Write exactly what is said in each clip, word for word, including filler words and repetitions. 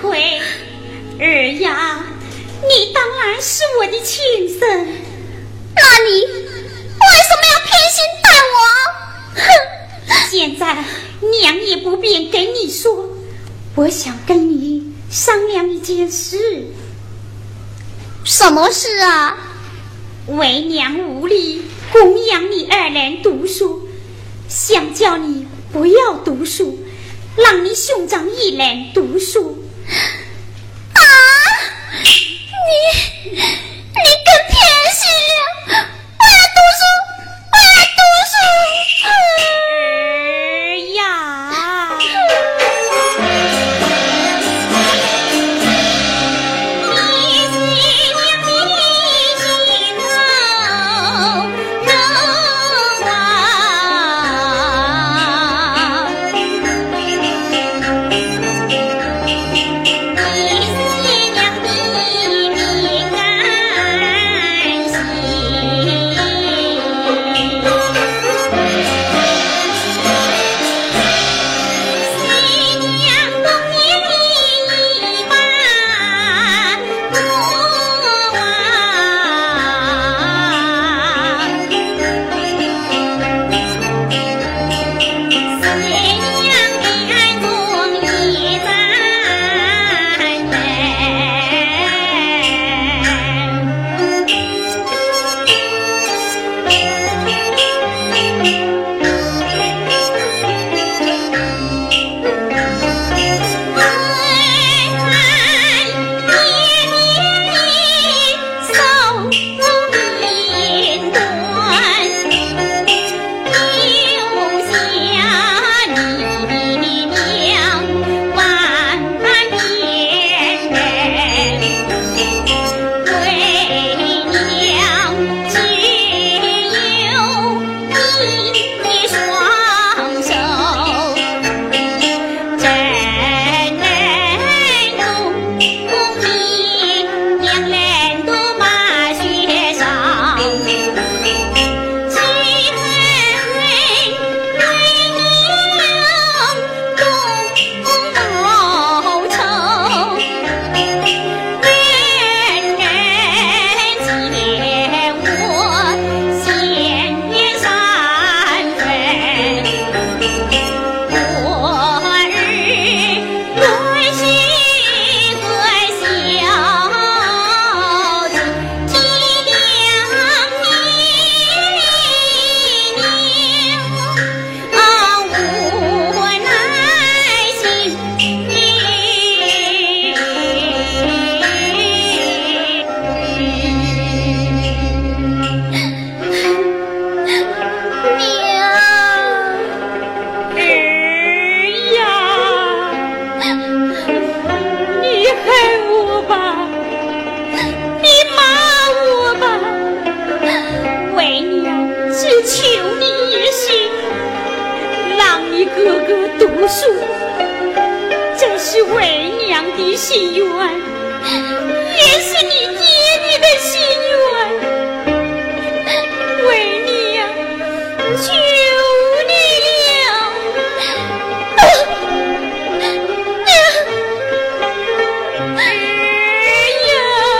愧。儿呀，你当然是我的亲生，那你为什么要偏心待我？哼！现在娘也不便跟你说，我想跟你商量一件事。什么事啊？为娘无力供养你二人读书，想叫你不要读书，让你兄长一人读书。啊！你你更偏心！我要读书，我要读书！儿呀，你是娘的老肉啊，你是娘的命儿媳，是娘童年的一把火啊，是娘的爱中一盏灯。儿看爹爹的手如云端，丢下你的娘万般偏人，为娘只有你一双手，真能供你两人读把学上，只恨为娘共谋仇，人人皆我鲜艳三分。我儿归去归乡，只两你的娘无奈心意。娘，儿呀，你恨我吧，你骂我吧，为娘只求你一心，让你哥哥读书，这是为娘的心愿，也是你爹爹的心愿。为娘求你了，儿呀，我是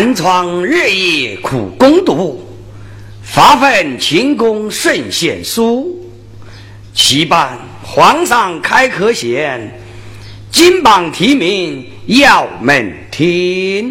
寒窗日夜苦攻读，发奋勤工胜显书。其伴皇上开科衔，金榜题名耀门庭。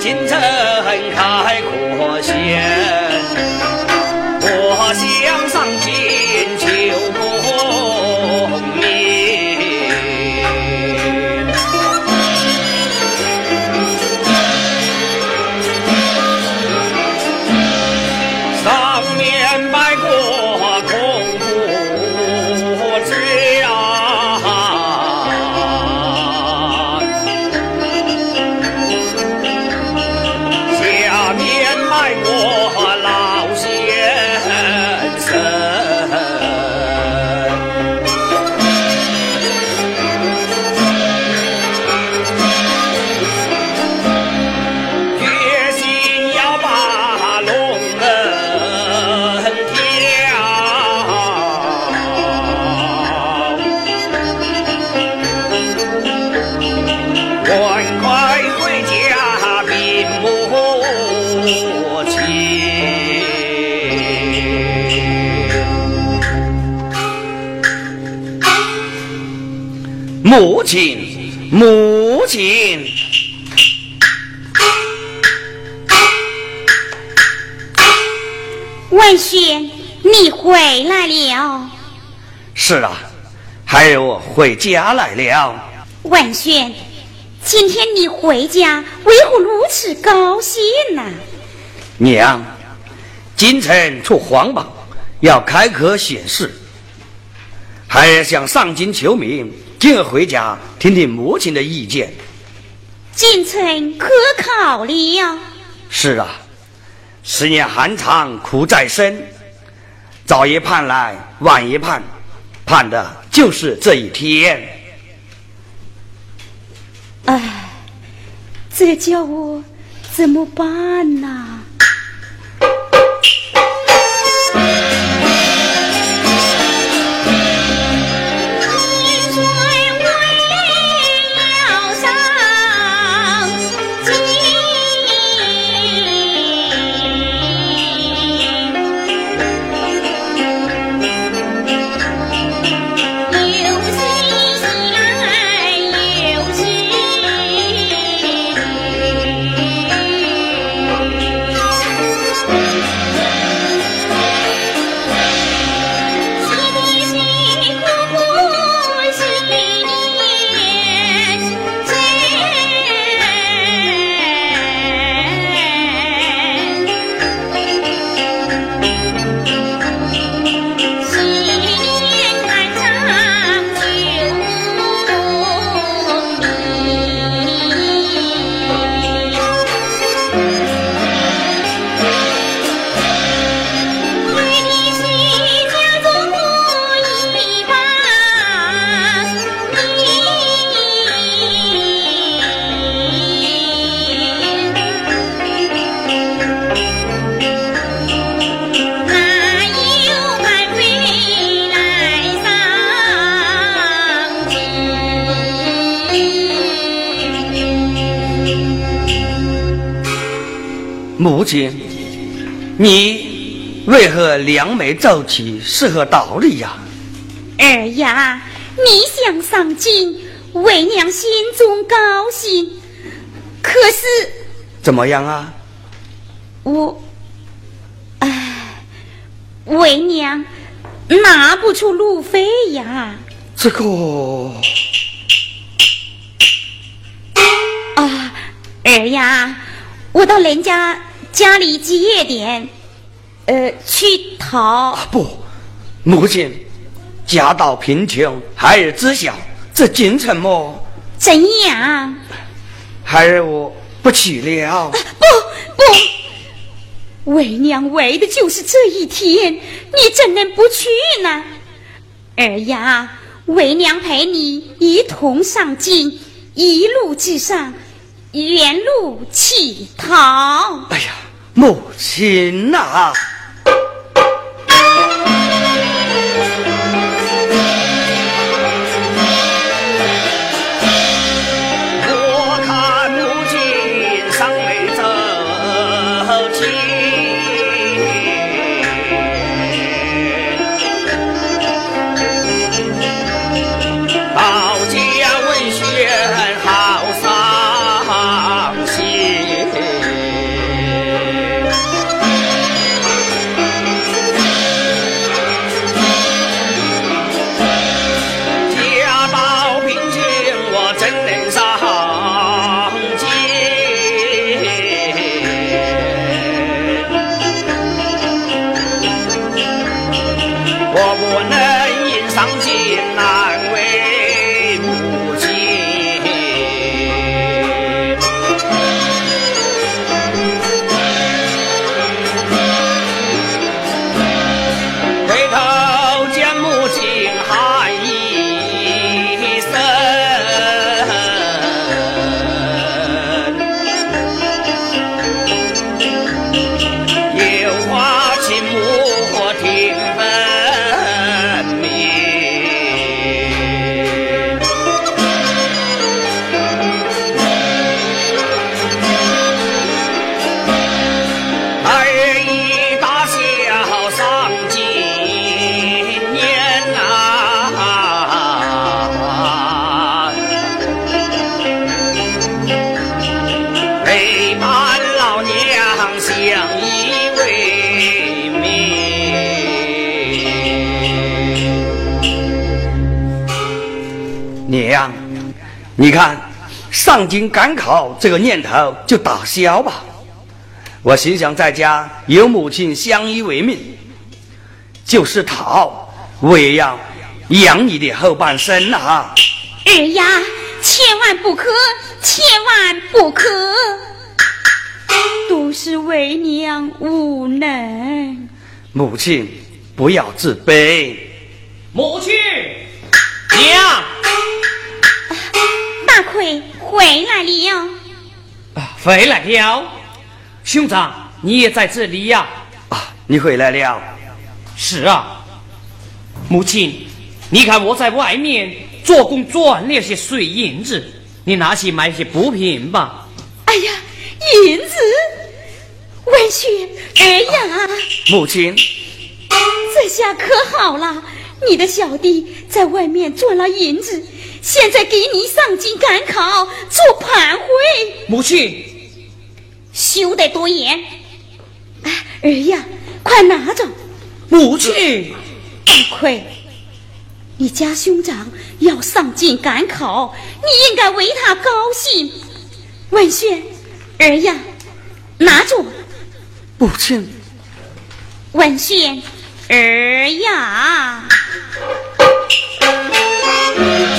金城开阔闲，我向上进求功名。上面拜过孔夫子啊，母亲，母亲，万轩，你回来了。是啊，还有我回家来了。万轩，今天你回家为何如此高兴呢？娘，今晨出皇榜，要开科选试，还想上京求名，今儿回家听听母亲的意见。进城可考了？是啊，十年寒窗苦在身，早一盼来晚一盼，盼的就是这一天。哎，这叫我怎么办呢？母亲，你为何两眉皱起，是何道理呀？儿呀，你想上京，为娘心中高兴，可是怎么样啊？我唉，为娘拿不出路费呀。这个啊，儿呀，我到人家家里借点，呃，去讨、啊、不，母亲，家道贫穷，孩儿知晓，这京城么？怎样？孩儿我不去了。啊、不不，为娘为的就是这一天，你怎能不去呢？儿呀，为娘陪你一同上京，一路之上，原路乞讨。哎呀，母亲啊！娘，你看上京赶考这个念头就打消吧。我心想在家有母亲相依为命，就是讨我也要养你的后半生啊！儿呀，千万不可，千万不可！都是为娘无能。母亲，不要自卑。母亲，娘。大奎回来了啊！回来了，兄长你也在这里呀？啊，你回来了。是啊，母亲，你看我在外面做工赚那些碎银子，你拿去买些补品吧。哎呀，银子，文学，哎呀、啊、母亲，这下可好了，你的小弟在外面赚了银子，现在给你上京赶考做盘会。母亲，休得多言、啊、儿呀，快拿着。母亲，大奎，你家兄长要上京赶考，你应该为他高兴。文轩，儿呀，拿着。母亲，文轩，儿呀。Thank you.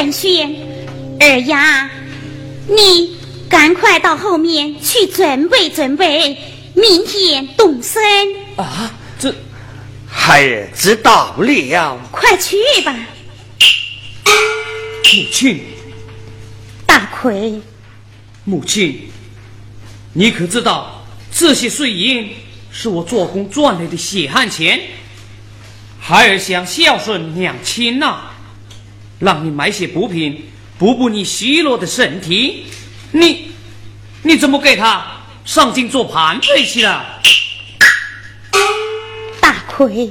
问讯，二丫，你赶快到后面去准备准备，明天动身。啊，这孩儿知道了。快去吧。母亲。大奎。母亲，你可知道这些碎银是我做工赚来的血汗钱？孩儿想孝顺娘亲啊，让你买些补品补补你虚弱的身体，你你怎么给他上京做盘费去了？大奎，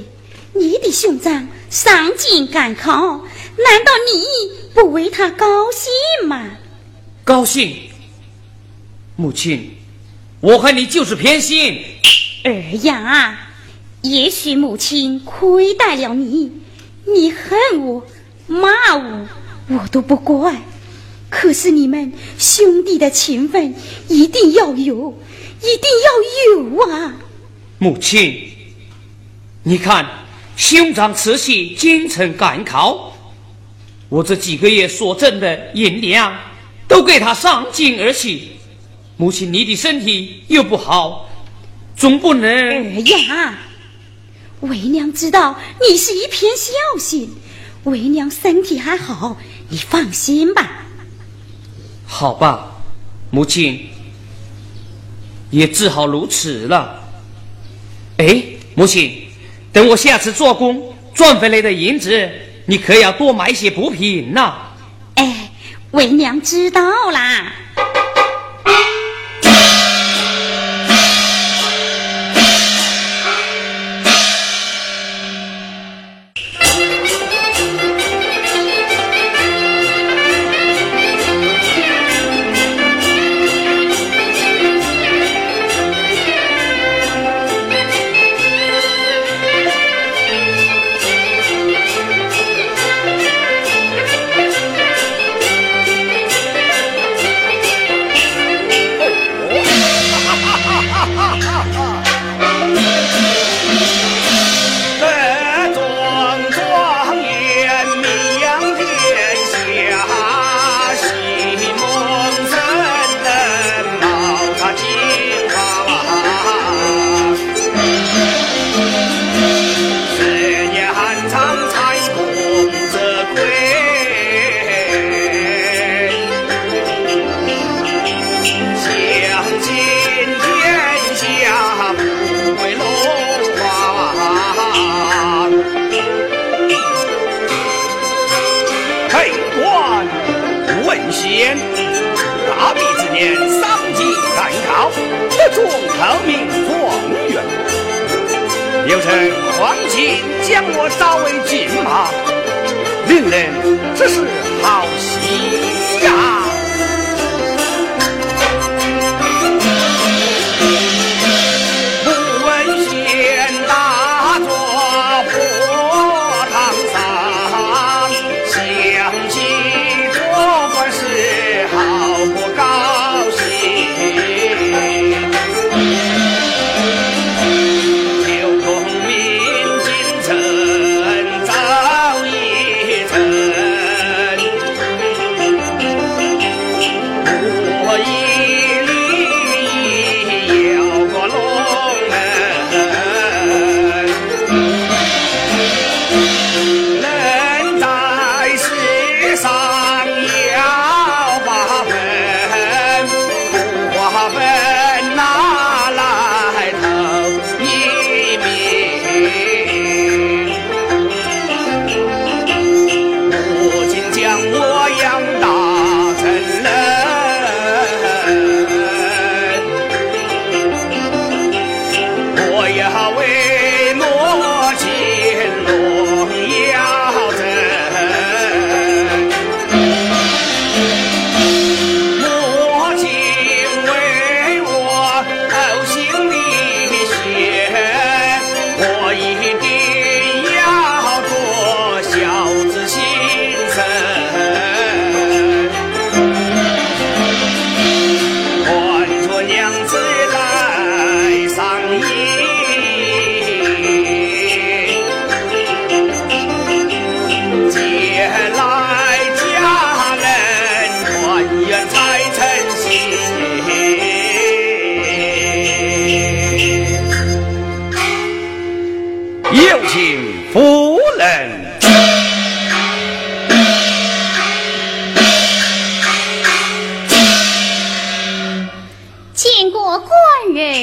你的兄长上京赶考，难道你不为他高兴吗？高兴？母亲，我和你就是偏心。二丫，也许母亲亏待了你，你恨我骂我我都不怪，可是你们兄弟的情分一定要有，一定要有啊。母亲，你看兄长辞去京城赶考，我这几个月所挣的银两都给他上京而去，母亲你的身体又不好，总不能。二丫，为娘知道你是一片孝心，为娘身体还好，你放心吧。好吧，母亲，也只好如此了。哎，母亲，等我下次做工赚回来的银子，你可要多买些补品呐。哎，为娘知道啦。接来家有请夫人。见过官人。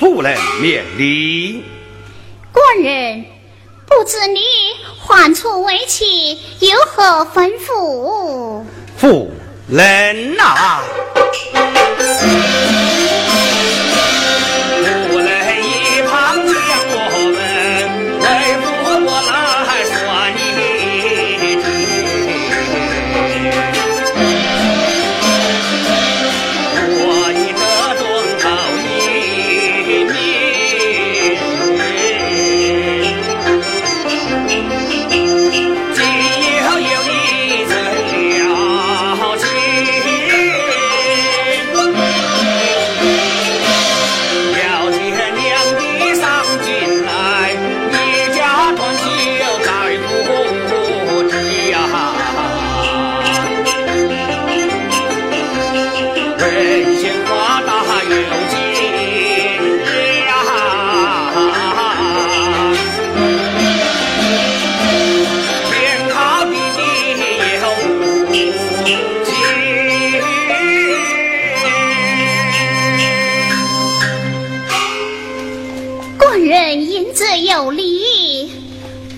夫人免礼。官人，不知你患处为妻，有何吩咐？夫人啊，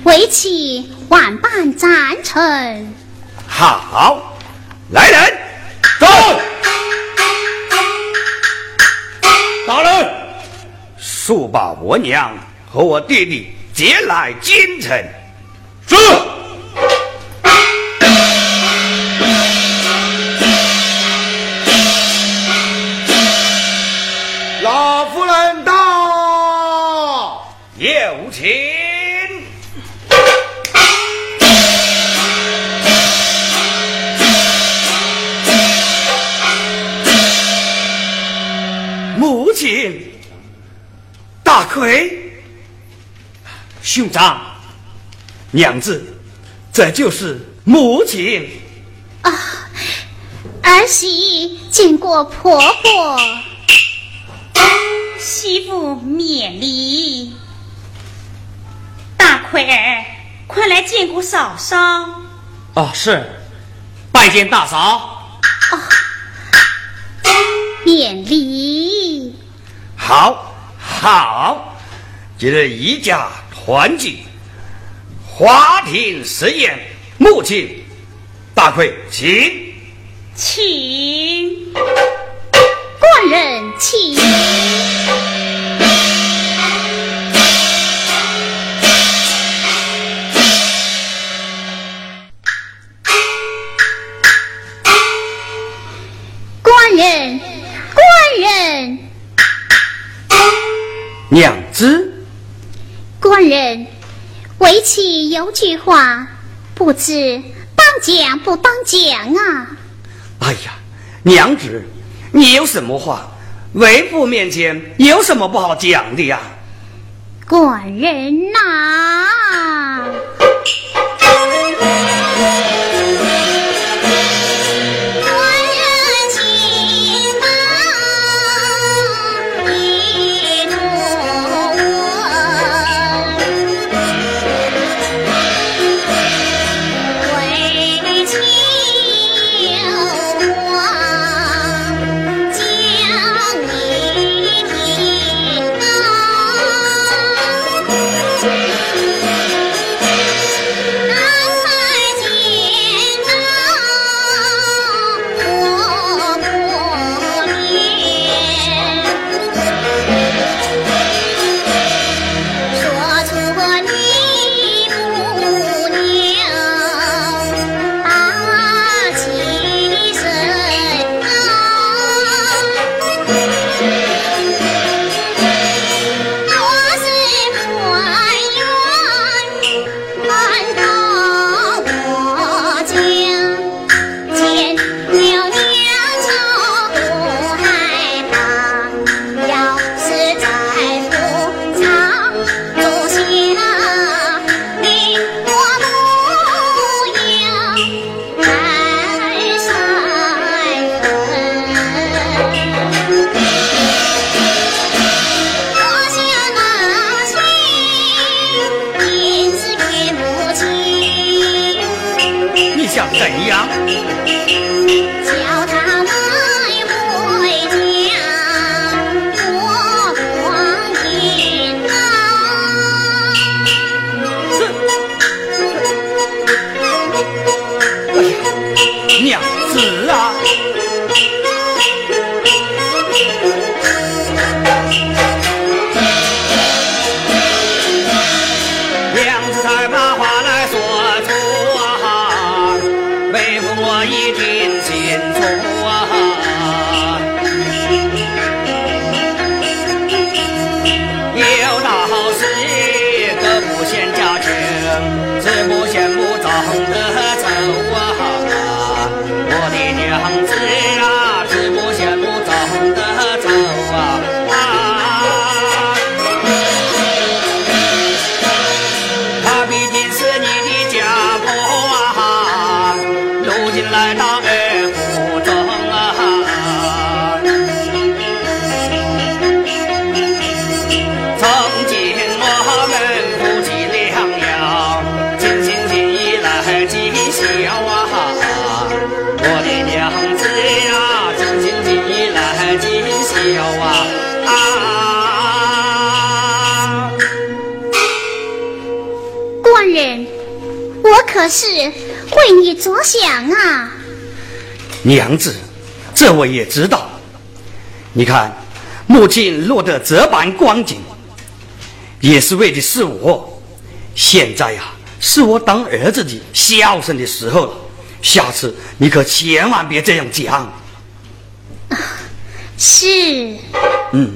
为妻万般赞成。好，来人，走！大人，速把我娘和我弟弟劫来京城。是。老夫人到，有请。大奎，兄长，娘子，这就是母亲啊。儿媳见过婆婆。媳妇免礼。大奎儿，快来见过嫂嫂。哦，是，拜见大嫂。哦，免礼。好好，今日一家团聚，华庭盛宴，母亲，大奎请。请官人请。官人，官人。娘子。官人，为妻有句话，不知当讲不当讲啊。哎呀，娘子，你有什么话，为父面前有什么不好讲的呀？官人啊，向沈阳，叫他来回家，我黄金刀。是。哎呀，娘子啊！ 可是为你着想啊，娘子，这我也知道。你看，母亲落得这般光景，也是为的是我。现在呀、啊，是我当儿子的孝顺的时候了。下次你可千万别这样讲。啊、是。嗯。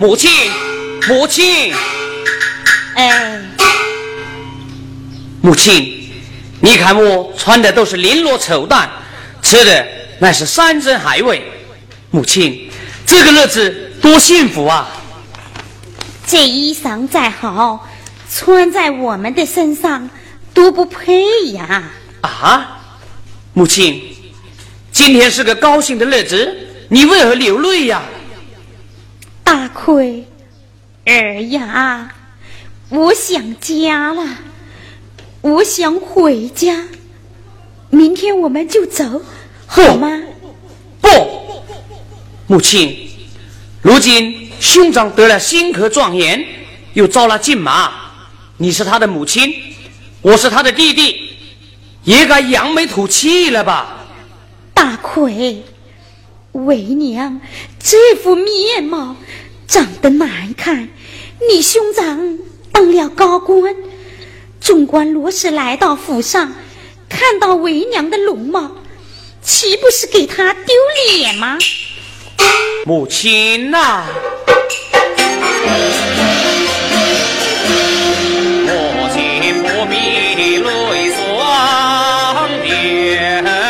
母亲，母亲，哎，母亲，你看我穿的都是绫罗绸缎，吃的那是山珍海味。母亲，这个日子多幸福啊！这衣裳再好，穿在我们的身上多不配呀！啊，母亲，今天是个高兴的日子，你为何流泪呀？大奎儿呀，我想家了，我想回家，明天我们就走好吗？不，母亲，如今兄长得了新科状元，又招了进马，你是他的母亲，我是他的弟弟，也该扬眉吐气了吧？大奎，为娘这副面貌长得难看，你兄长当了高官，众官罗氏来到府上，看到为娘的容貌，岂不是给他丢脸吗？母亲啊，母亲不必泪双眼，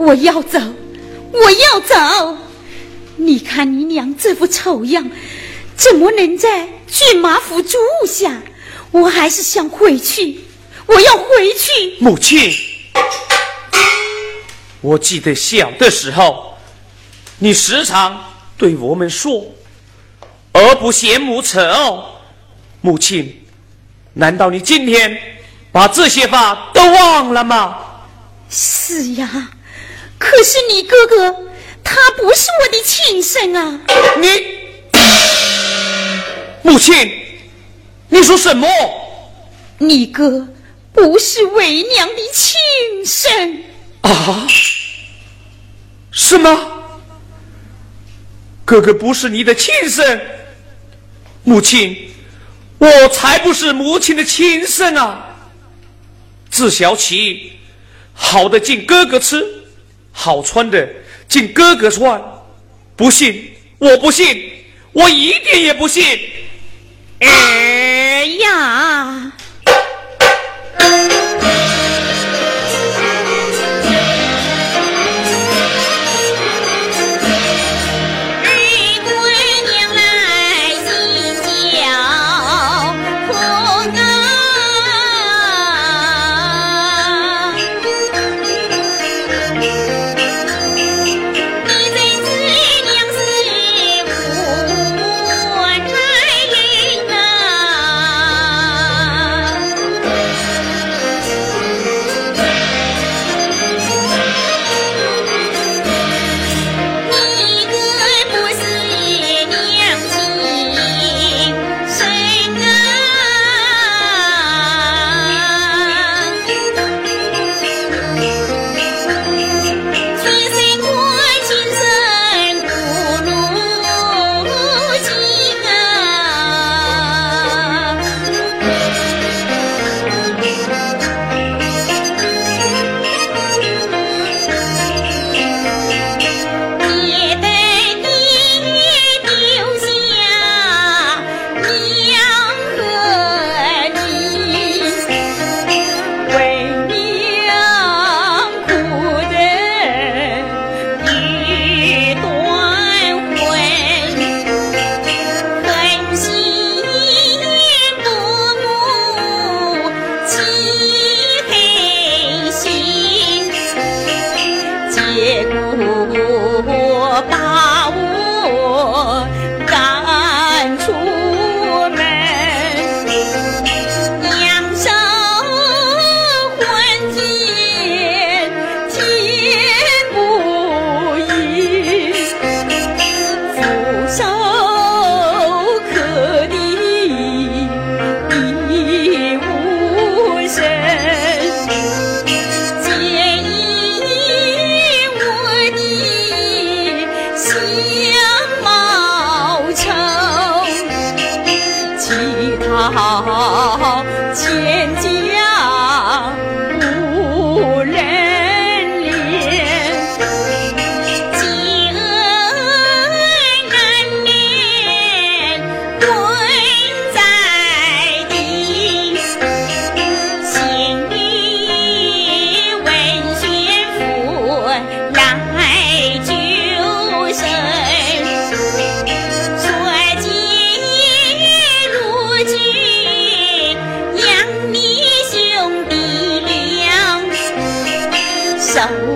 我要走，我要走！你看你娘这副丑样，怎么能在骏马府住下？我还是想回去，我要回去！母亲，我记得小的时候，你时常对我们说：“儿不嫌母丑。”母亲，难道你今天把这些话都忘了吗？是呀。可是你哥哥他不是我的亲生啊！你母亲，你说什么？你哥不是为娘的亲生啊？什么？哥哥不是你的亲生？母亲，我才不是母亲的亲生啊！自小起，好的进哥哥吃，好穿的进哥哥穿，不信我不信，我一点也不信。哎呀，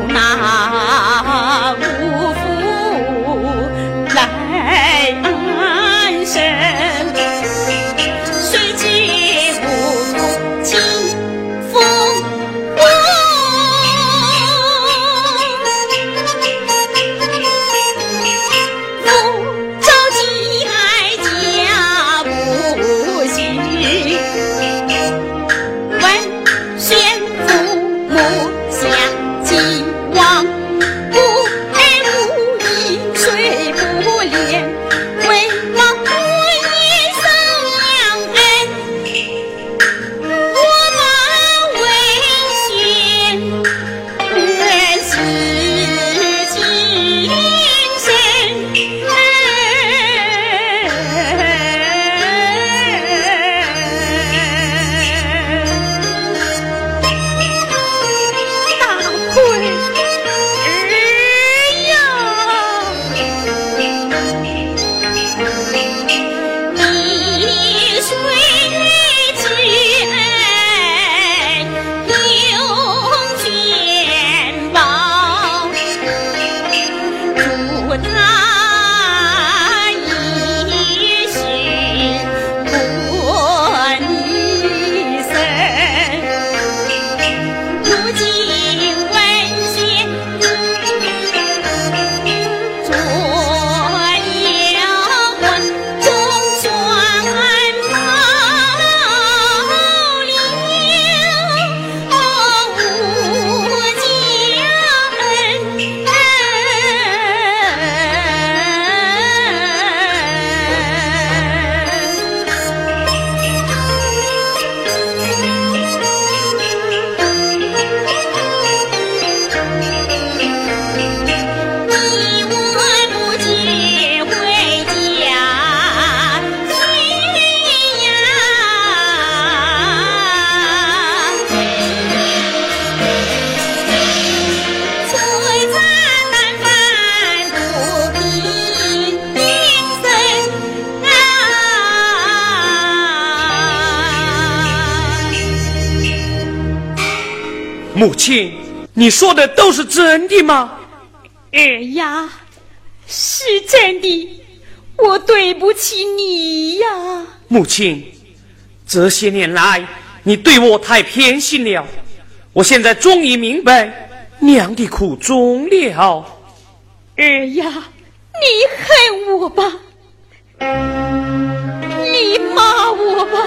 那五福来安身，虽济无度尽风光。福州饥来家不幸，闻宣父母享饥荒，不爱无衣睡不怜，为王不义生良恩，我马为贤愿是今生。母亲，你说的都是真的吗？儿呀，是真的，我对不起你呀。母亲，这些年来你对我太偏心了，我现在终于明白娘的苦衷了。儿呀，你恨我吧，你骂我吧，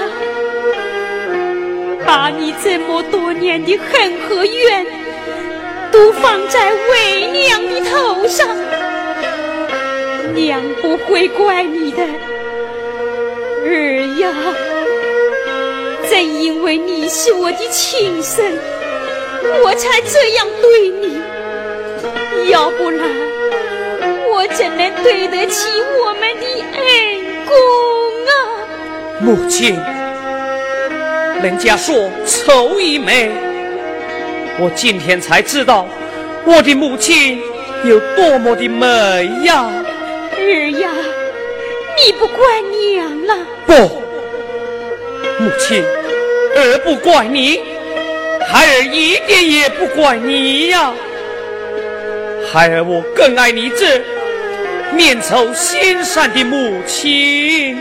把你这么多年的恨和怨都放在为娘的头上，娘不会怪你的。儿呀，正因为你是我的亲生，我才这样对你，要不然我怎能对得起我们的恩公啊？母亲，人家说仇已泯，我今天才知道我的母亲有多么的美呀。儿呀，你不怪娘了。不，母亲，儿不怪你，孩儿一点也不怪你呀。孩儿我更爱你这面愁心善的母亲。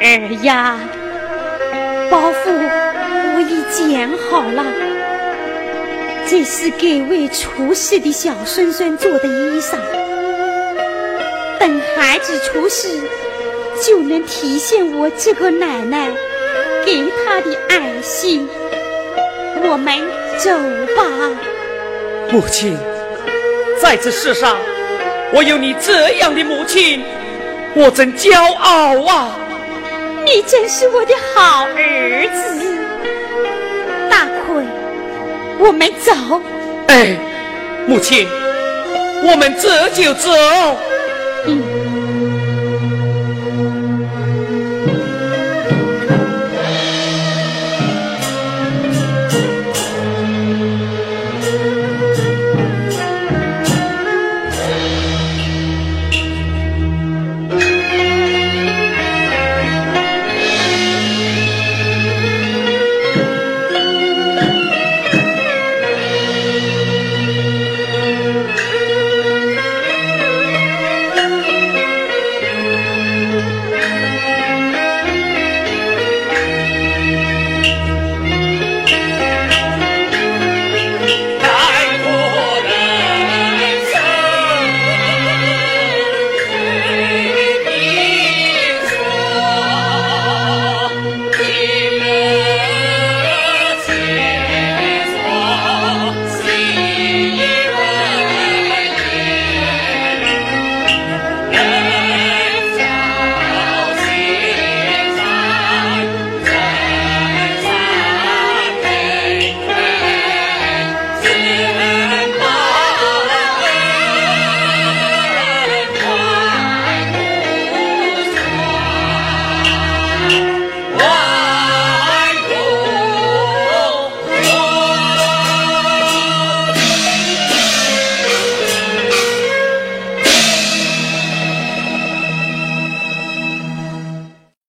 儿呀，包袱我已剪好了，这是给为出世的小孙孙做的衣裳，等孩子出世就能体现我这个奶奶给他的爱心。我们走吧。母亲，在这世上我有你这样的母亲，我真骄傲啊。你真是我的好儿子，大奎，我们走。哎，母亲，我们这就走。嗯。